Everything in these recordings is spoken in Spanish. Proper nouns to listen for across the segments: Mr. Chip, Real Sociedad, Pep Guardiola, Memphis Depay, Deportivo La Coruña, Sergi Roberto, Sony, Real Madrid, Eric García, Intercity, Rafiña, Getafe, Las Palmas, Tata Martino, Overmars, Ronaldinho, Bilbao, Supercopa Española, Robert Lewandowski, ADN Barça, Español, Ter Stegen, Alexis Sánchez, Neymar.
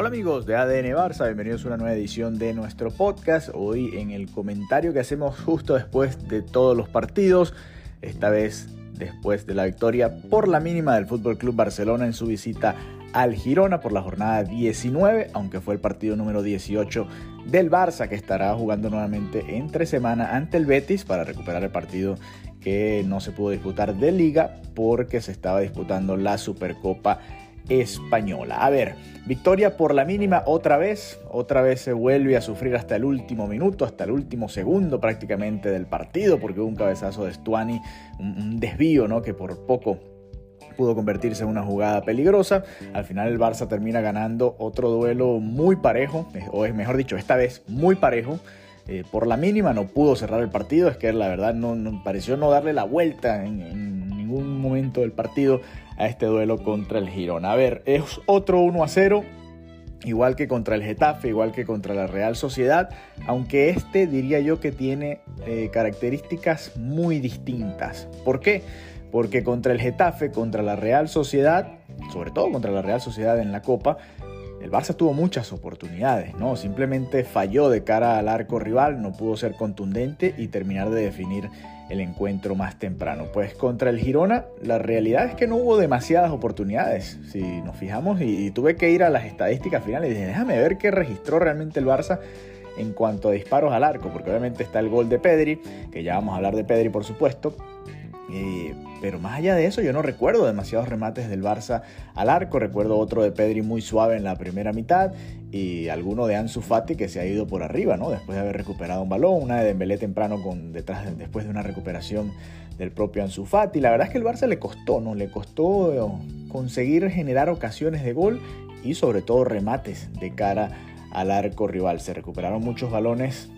Hola amigos de ADN Barça, bienvenidos a una nueva edición de nuestro podcast. Hoy en el comentario que hacemos justo después de todos los partidos, esta vez después de la victoria por la mínima del FC Barcelona en su visita al Girona por la jornada 19, aunque fue el partido número 18 del Barça, que estará jugando nuevamente entre semana ante el Betis para recuperar el partido que no se pudo disputar de Liga porque se estaba disputando la Supercopa Española. A ver, victoria por la mínima otra vez se vuelve a sufrir hasta el último minuto, hasta el último segundo prácticamente del partido, porque hubo un cabezazo de Stuani, un desvío, ¿no?, que por poco pudo convertirse en una jugada peligrosa. Al final el Barça termina ganando otro duelo muy parejo, o es mejor dicho, esta vez muy parejo. Por la mínima no pudo cerrar el partido, es que la verdad no pareció no darle la vuelta en ningún momento del partido a este duelo contra el Girona. A ver, es otro 1-0, igual que contra el Getafe, igual que contra la Real Sociedad, aunque este diría yo que tiene características muy distintas. ¿Por qué? Porque contra el Getafe, contra la Real Sociedad, sobre todo contra la Real Sociedad en la Copa, el Barça tuvo muchas oportunidades, ¿no? Simplemente falló de cara al arco rival, no pudo ser contundente y terminar de definir el encuentro más temprano. Pues contra el Girona, la realidad es que no hubo demasiadas oportunidades, si nos fijamos, y tuve que ir a las estadísticas finales y dije, déjame ver qué registró realmente el Barça en cuanto a disparos al arco, porque obviamente está el gol de Pedri, que ya vamos a hablar de Pedri, por supuesto. Pero más allá de eso yo no recuerdo demasiados remates del Barça al arco. Recuerdo otro de Pedri muy suave en la primera mitad y alguno de Ansu Fati que se ha ido por arriba, ¿no?, después de haber recuperado un balón, una de Dembélé temprano después de una recuperación del propio Ansu Fati. La verdad es que el Barça le costó conseguir generar ocasiones de gol y sobre todo remates de cara al arco rival. Se recuperaron muchos balones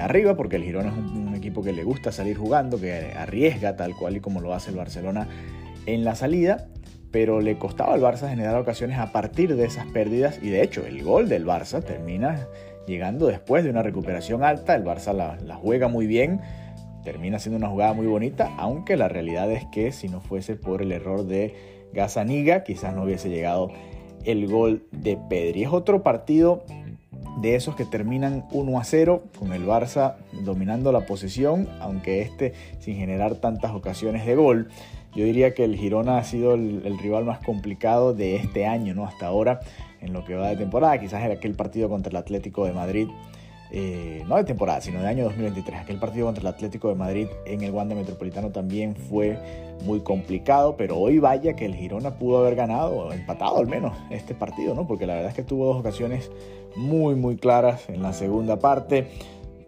arriba, porque el Girona es un equipo que le gusta salir jugando, que arriesga tal cual y como lo hace el Barcelona en la salida, pero le costaba al Barça generar ocasiones a partir de esas pérdidas, y de hecho el gol del Barça termina llegando después de una recuperación alta. El Barça la juega muy bien, termina siendo una jugada muy bonita, aunque la realidad es que si no fuese por el error de Gazzaniga quizás no hubiese llegado el gol de Pedri. Es otro partido de esos que terminan 1-0, con el Barça dominando la posesión, aunque sin generar tantas ocasiones de gol. Yo diría que el Girona ha sido el rival más complicado de este año, ¿no?, hasta ahora, en lo que va de temporada. Quizás era aquel partido contra el Atlético de Madrid, no de temporada, sino de año 2023. Aquel partido contra el Atlético de Madrid en el Wanda Metropolitano también fue muy complicado, pero hoy vaya que el Girona pudo haber ganado, o empatado al menos, este partido, ¿no?, porque la verdad es que tuvo dos ocasiones muy muy claras en la segunda parte.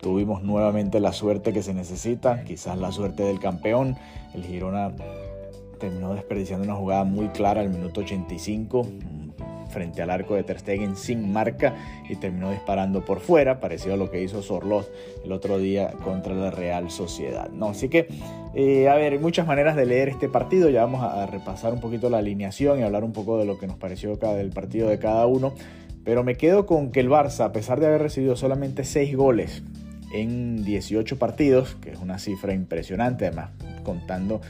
Tuvimos nuevamente la suerte que se necesita, quizás la suerte del campeón. El Girona terminó desperdiciando una jugada muy clara al minuto 85 frente al arco de Ter Stegen sin marca y terminó disparando por fuera, parecido a lo que hizo Sorloth el otro día contra la Real Sociedad, ¿no? Así que, a ver, hay muchas maneras de leer este partido. Ya vamos a repasar un poquito la alineación y hablar un poco de lo que nos pareció del partido de cada uno. Pero me quedo con que el Barça, a pesar de haber recibido solamente 6 goles en 18 partidos, que es una cifra impresionante, además contando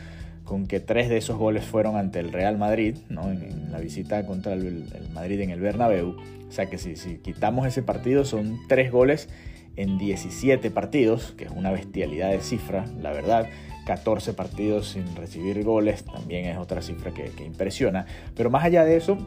con que 3 de esos goles fueron ante el Real Madrid, ¿no?, en la visita contra el Madrid en el Bernabéu. O sea que si quitamos ese partido son 3 goles en 17 partidos, que es una bestialidad de cifra, la verdad. 14 partidos sin recibir goles también es otra cifra que impresiona. Pero más allá de eso,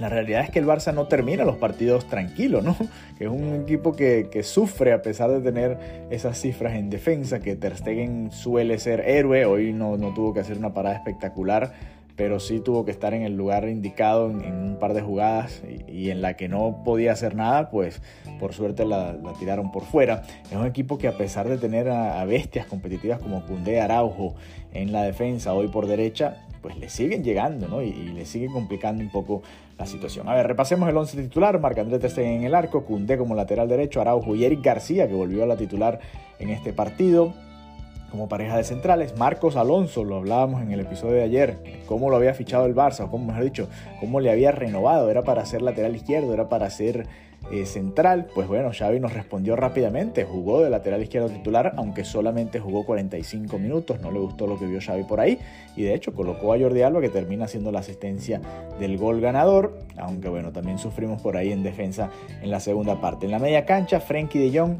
la realidad es que el Barça no termina los partidos tranquilo, ¿no?, que es un equipo que sufre a pesar de tener esas cifras en defensa, que Ter Stegen suele ser héroe. Hoy no tuvo que hacer una parada espectacular, pero sí tuvo que estar en el lugar indicado en un par de jugadas y en la que no podía hacer nada, pues por suerte la tiraron por fuera. Es un equipo que a pesar de tener a bestias competitivas como Cundé, Araujo en la defensa, hoy por derecha, pues le siguen llegando, ¿no?, y le siguen complicando un poco la situación. A ver, repasemos el 11 titular. Marc-André Ter Stegen en el arco, Cundé como lateral derecho, Araujo y Eric García, que volvió a la titular en este partido. como pareja de centrales. Marcos Alonso, lo hablábamos en el episodio de ayer, cómo lo había fichado el Barça, o cómo, mejor dicho, cómo le había renovado, era para ser lateral izquierdo, era para ser central. Pues bueno, Xavi nos respondió rápidamente, jugó de lateral izquierdo titular, aunque solamente jugó 45 minutos, no le gustó lo que vio Xavi por ahí, y de hecho colocó a Jordi Alba, que termina haciendo la asistencia del gol ganador, aunque bueno, también sufrimos por ahí en defensa en la segunda parte. En la media cancha, Frenkie de Jong,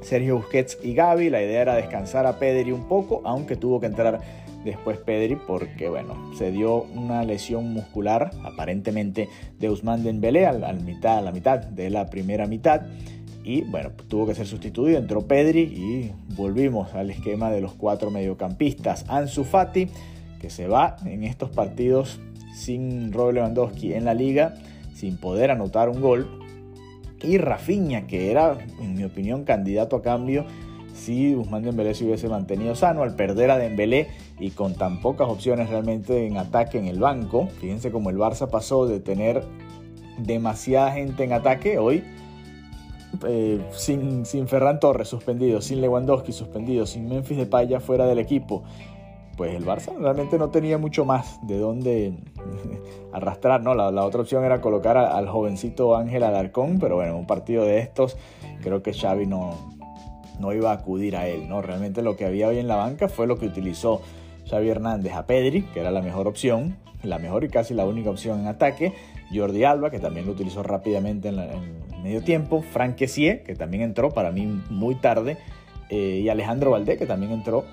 Sergio Busquets y Gavi. La idea era descansar a Pedri un poco, aunque tuvo que entrar después Pedri porque, bueno, se dio una lesión muscular aparentemente de Ousmane Dembélé a la mitad de la primera mitad. Y bueno, tuvo que ser sustituido, entró Pedri y volvimos al esquema de los cuatro mediocampistas. Ansu Fati, que se va en estos partidos sin Robert Lewandowski en la liga, sin poder anotar un gol. Y Rafiña, que era, en mi opinión, candidato a cambio si Ousmane Dembélé se hubiese mantenido sano. Al perder a Dembélé y con tan pocas opciones realmente en ataque en el banco, fíjense cómo el Barça pasó de tener demasiada gente en ataque hoy, sin Ferran Torres suspendido, sin Lewandowski suspendido, sin Memphis Depay ya fuera del equipo. Pues el Barça realmente no tenía mucho más de dónde arrastrar, ¿no? La otra opción era colocar al jovencito Ángel Alarcón, pero bueno, en un partido de estos creo que Xavi no iba a acudir a él, ¿no? Realmente lo que había hoy en la banca fue lo que utilizó Xavi Hernández: a Pedri, que era la mejor opción, la mejor y casi la única opción en ataque; Jordi Alba, que también lo utilizó rápidamente en medio tiempo; Franck Kessié, que también entró para mí muy tarde, y Alejandro Valdés, que también entró.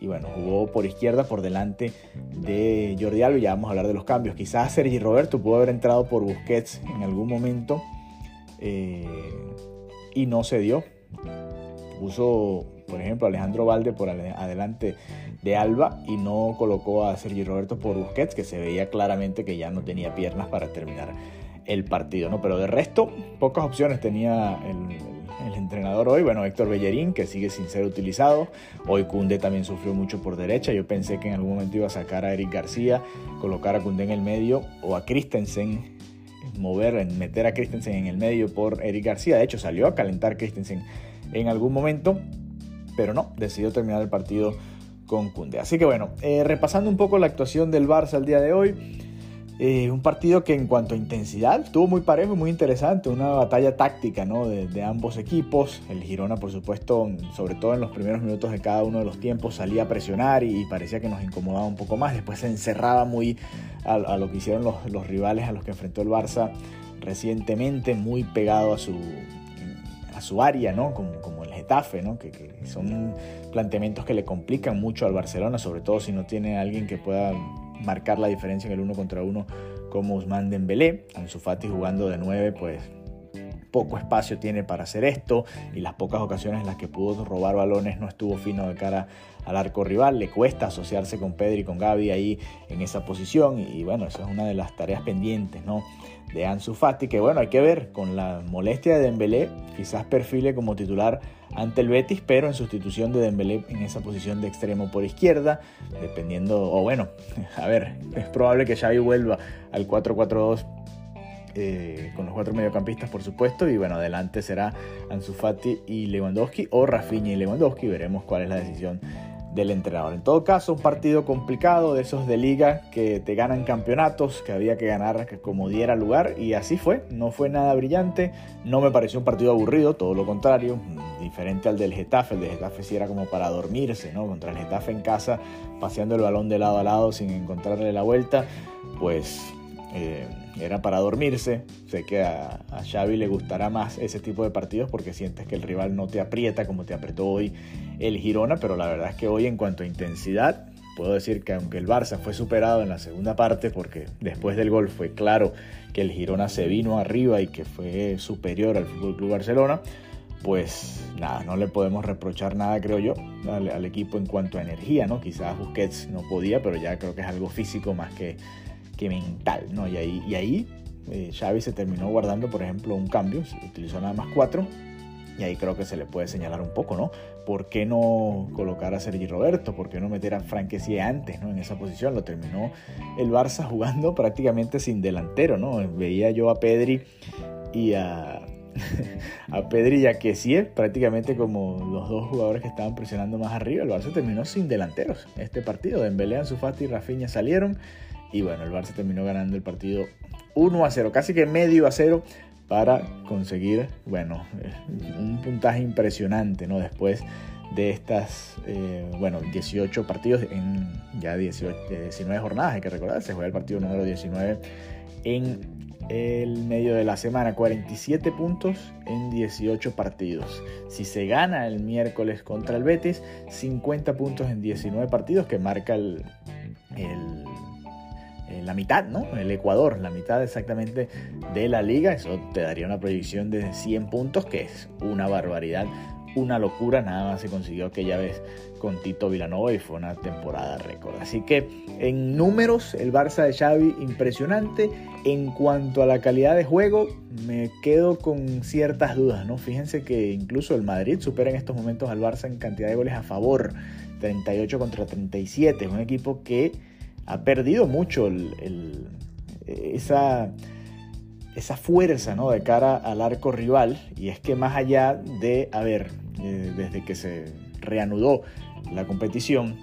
Y bueno, jugó por izquierda por delante de Jordi Alba, y ya vamos a hablar de los cambios. Quizás Sergi Roberto pudo haber entrado por Busquets en algún momento, y no se dio. Puso, por ejemplo, a Alejandro Valdés por adelante de Alba y no colocó a Sergi Roberto por Busquets, que se veía claramente que ya no tenía piernas para terminar el partido, ¿no? Pero de resto, pocas opciones tenía el entrenador hoy. Bueno, Héctor Bellerín, que sigue sin ser utilizado. Hoy Cundé también sufrió mucho por derecha. Yo pensé que en algún momento iba a sacar a Eric García, colocar a Cundé en el medio, o a Christensen, meter a Christensen en el medio por Eric García. De hecho, salió a calentar Christensen en algún momento, pero no, decidió terminar el partido con Cundé. Así que bueno, repasando un poco la actuación del Barça el día de hoy. Un partido que en cuanto a intensidad estuvo muy parejo y muy interesante, una batalla táctica, ¿no? de ambos equipos. El Girona, por supuesto, sobre todo en los primeros minutos de cada uno de los tiempos, salía a presionar y parecía que nos incomodaba un poco más. Después se encerraba muy a lo que hicieron los rivales a los que enfrentó el Barça recientemente, muy pegado a su área, ¿no? Como el Getafe, ¿no? que son planteamientos que le complican mucho al Barcelona, sobre todo si no tiene alguien que pueda marcar la diferencia en el 1 contra 1, como Ousmane Dembélé. Ansu Fati jugando de 9, pues poco espacio tiene para hacer esto, y las pocas ocasiones en las que pudo robar balones no estuvo fino de cara al arco rival. Le cuesta asociarse con Pedri, con Gavi ahí en esa posición, y bueno, esa es una de las tareas pendientes, ¿no?, de Ansu Fati, que bueno, hay que ver, con la molestia de Dembélé quizás perfile como titular ante el Betis, pero en sustitución de Dembélé en esa posición de extremo por izquierda, dependiendo, o bueno, a ver, es probable que Xavi vuelva al 4-4-2 con los cuatro mediocampistas, por supuesto, y bueno, adelante será Ansu Fati y Lewandowski, o Rafinha y Lewandowski. Veremos cuál es la decisión del entrenador. En todo caso, un partido complicado, de esos de liga que te ganan campeonatos, que había que ganar como diera lugar, y así fue. No fue nada brillante, no me pareció un partido aburrido, todo lo contrario, diferente al del Getafe. El del Getafe sí era como para dormirse, ¿no? Contra el Getafe en casa, paseando el balón de lado a lado sin encontrarle la vuelta, pues era para dormirse. Sé que a Xavi le gustará más ese tipo de partidos porque sientes que el rival no te aprieta como te apretó hoy el Girona, pero la verdad es que hoy, en cuanto a intensidad, puedo decir que aunque el Barça fue superado en la segunda parte, porque después del gol fue claro que el Girona se vino arriba y que fue superior al FC Barcelona, pues nada, no le podemos reprochar nada, creo yo, al equipo en cuanto a energía, ¿no? Quizás Busquets no podía, pero ya creo que es algo físico más que mental, ¿no? Y ahí Xavi se terminó guardando, por ejemplo, un cambio, se utilizó nada más 4, y ahí creo que se le puede señalar un poco, ¿no? ¿Por qué no colocar a Sergi Roberto? ¿Por qué no meter a Franck Kessié antes, ¿no?, en esa posición? Lo terminó el Barça jugando prácticamente sin delantero, ¿no? Veía yo a Pedri y a a Pedri y a Kessié, prácticamente como los dos jugadores que estaban presionando más arriba. El Barça terminó sin delanteros este partido. Dembélé, Ansu Fati y Rafiña salieron. Y bueno, el Barça terminó ganando el partido 1-0, casi que medio a cero, para conseguir, bueno, un puntaje impresionante, ¿no? Después de estas, 18 partidos en ya 19 jornadas, hay que recordar, se juega el partido número 19 en el medio de la semana. 47 puntos en 18 partidos. Si se gana el miércoles contra el Betis, 50 puntos en 19 partidos, que marca la mitad, ¿no? El Ecuador, la mitad exactamente de la liga. Eso te daría una proyección de 100 puntos, que es una barbaridad, una locura. Nada más se consiguió aquella vez con Tito Vilanova y fue una temporada récord. Así que en números, el Barça de Xavi impresionante. En cuanto a la calidad de juego, me quedo con ciertas dudas, ¿no? Fíjense que incluso el Madrid supera en estos momentos al Barça en cantidad de goles a favor, 38 contra 37. Es un equipo que ha perdido mucho esa fuerza, ¿no?, de cara al arco rival. Y es que más allá de, desde que se reanudó la competición,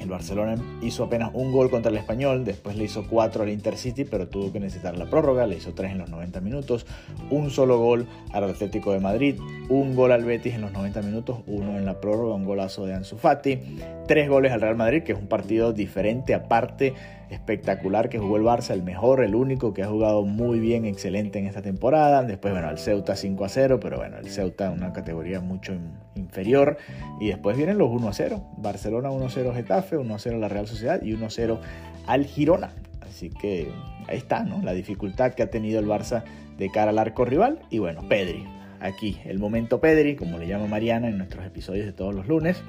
el Barcelona hizo apenas un gol contra el Español, después le hizo 4 al Intercity, pero tuvo que necesitar la prórroga, le hizo 3 en los 90 minutos, un solo gol al Atlético de Madrid, un gol al Betis en los 90 minutos, uno en la prórroga, un golazo de Ansu Fati, 3 goles al Real Madrid, que es un partido diferente, aparte, espectacular, que jugó el Barça, el mejor, el único que ha jugado muy bien, excelente en esta temporada. Después, bueno, al Ceuta 5-0, pero bueno, el Ceuta una categoría mucho inferior. Y después vienen los 1-0, Barcelona 1-0 Getafe, 1-0 la Real Sociedad y 1-0 al Girona. Así que ahí está, ¿no?, la dificultad que ha tenido el Barça de cara al arco rival. Y bueno, Pedri, aquí el momento Pedri, como le llama Mariana en nuestros episodios de todos los lunes,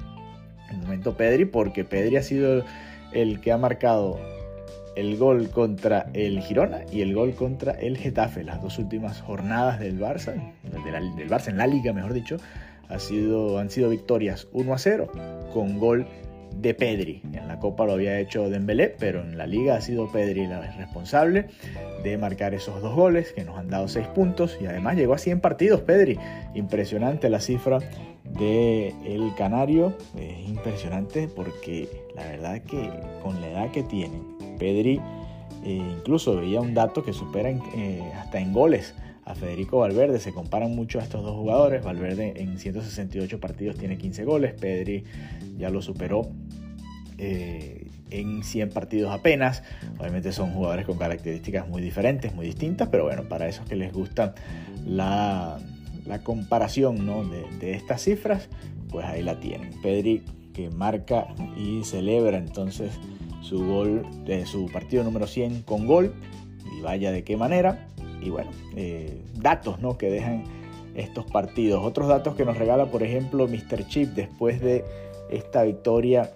el momento Pedri, porque Pedri ha sido el que ha marcado el gol contra el Girona y el gol contra el Getafe. Las dos últimas jornadas del Barça, del Barça en la Liga, mejor dicho, han sido victorias 1-0 con gol de Pedri. En la Copa lo había hecho Dembélé, pero en la Liga ha sido Pedri la responsable de marcar esos dos goles que nos han dado 6 puntos. Y además llegó a 100 partidos Pedri. Impresionante la cifra del canario. Es impresionante porque la verdad que con la edad que tiene Pedri, incluso veía un dato que supera hasta en goles a Federico Valverde. Se comparan mucho a estos dos jugadores. Valverde en 168 partidos tiene 15 goles. Pedri ya lo superó en 100 partidos apenas. Obviamente son jugadores con características muy diferentes, muy distintas, pero bueno, para esos que les gusta la comparación, ¿no?, de estas cifras, pues ahí la tienen. Pedri, que marca y celebra entonces su gol de su partido número 100 con gol, y vaya de qué manera. Y bueno, datos, ¿no?, que dejan estos partidos. Otros datos que nos regala, por ejemplo, Mr. Chip después de esta victoria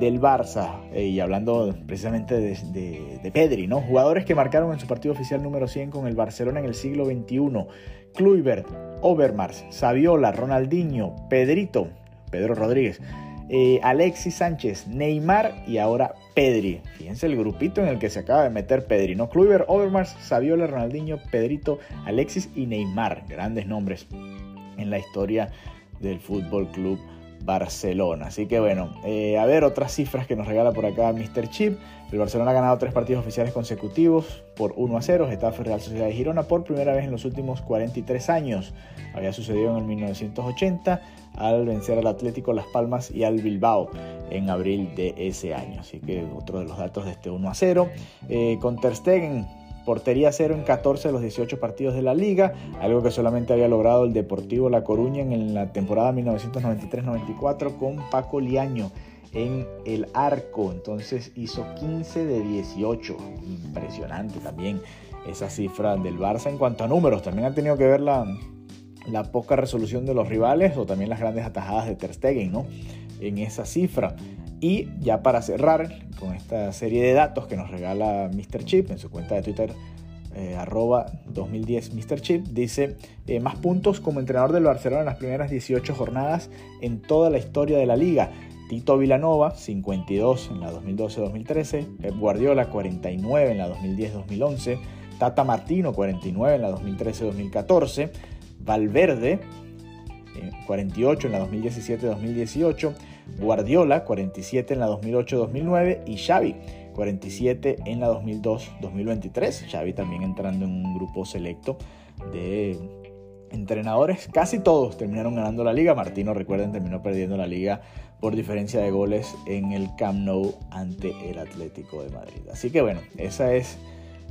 del Barça, y hablando precisamente de Pedri, ¿no? Jugadores que marcaron en su partido oficial número 100 con el Barcelona en el siglo XXI: Kluivert, Overmars, Saviola, Ronaldinho, Pedro Rodríguez, Alexis Sánchez, Neymar y ahora Pedri. Fíjense el grupito en el que se acaba de meter Pedri, ¿no? Kluivert, Overmars, Saviola, Ronaldinho, Pedrito, Alexis y Neymar. Grandes nombres en la historia del Fútbol Club Barcelona. Así que bueno, a ver otras cifras que nos regala por acá Mr. Chip. El Barcelona ha ganado 3 partidos oficiales consecutivos por 1-0, Getafe, Real Sociedad y Girona, por primera vez en los últimos 43 años. Había sucedido en el 1980 al vencer al Atlético, Las Palmas y al Bilbao en abril de ese año. Así que otro de los datos de este 1-0. Con Ter Stegen, portería cero en 14 de los 18 partidos de la Liga, algo que solamente había logrado el Deportivo La Coruña en la temporada 1993-94 con Paco Liaño en el arco. Entonces hizo 15 de 18. Impresionante también esa cifra del Barça en cuanto a números. También ha tenido que ver la poca resolución de los rivales, o también las grandes atajadas de Ter Stegen, ¿no?, en esa cifra. Y ya para cerrar con esta serie de datos que nos regala Mr. Chip en su cuenta de Twitter, @2010 Mr. Chip, dice: más puntos como entrenador del Barcelona en las primeras 18 jornadas en toda la historia de la Liga: Tito Vilanova, 52 en la 2012-2013, Pep Guardiola, 49 en la 2010-2011, Tata Martino, 49 en la 2013-2014, Valverde, 48 en la 2017-2018, Guardiola, 47 en la 2008-2009 y Xavi, 47 en la 2002-2023. Xavi también entrando en un grupo selecto de entrenadores. Casi todos terminaron ganando la liga. Martino, recuerden, terminó perdiendo la liga por diferencia de goles en el Camp Nou ante el Atlético de Madrid. Así que bueno, esa es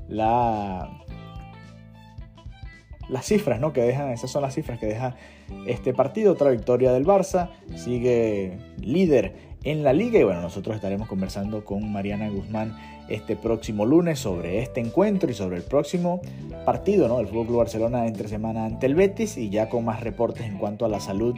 las cifras, ¿no? Que dejan, esas son las cifras que deja este partido. Otra victoria del Barça, sigue líder en la liga. Y bueno, nosotros estaremos conversando con Mariana Guzmán este próximo lunes sobre este encuentro y sobre el próximo partido, ¿no? El FC Barcelona entre semana ante el Betis, y ya con más reportes en cuanto a la salud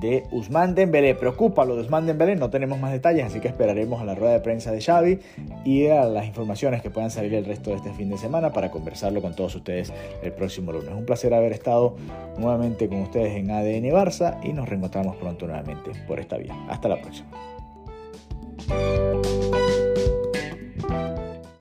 de Ousmane Dembélé. Preocupa lo de Ousmane Dembélé, no tenemos más detalles, así que esperaremos a la rueda de prensa de Xavi y a las informaciones que puedan salir el resto de este fin de semana para conversarlo con todos ustedes el próximo lunes. Un placer haber estado nuevamente con ustedes en ADN Barça y nos reencontramos pronto nuevamente por esta vía. Hasta la próxima.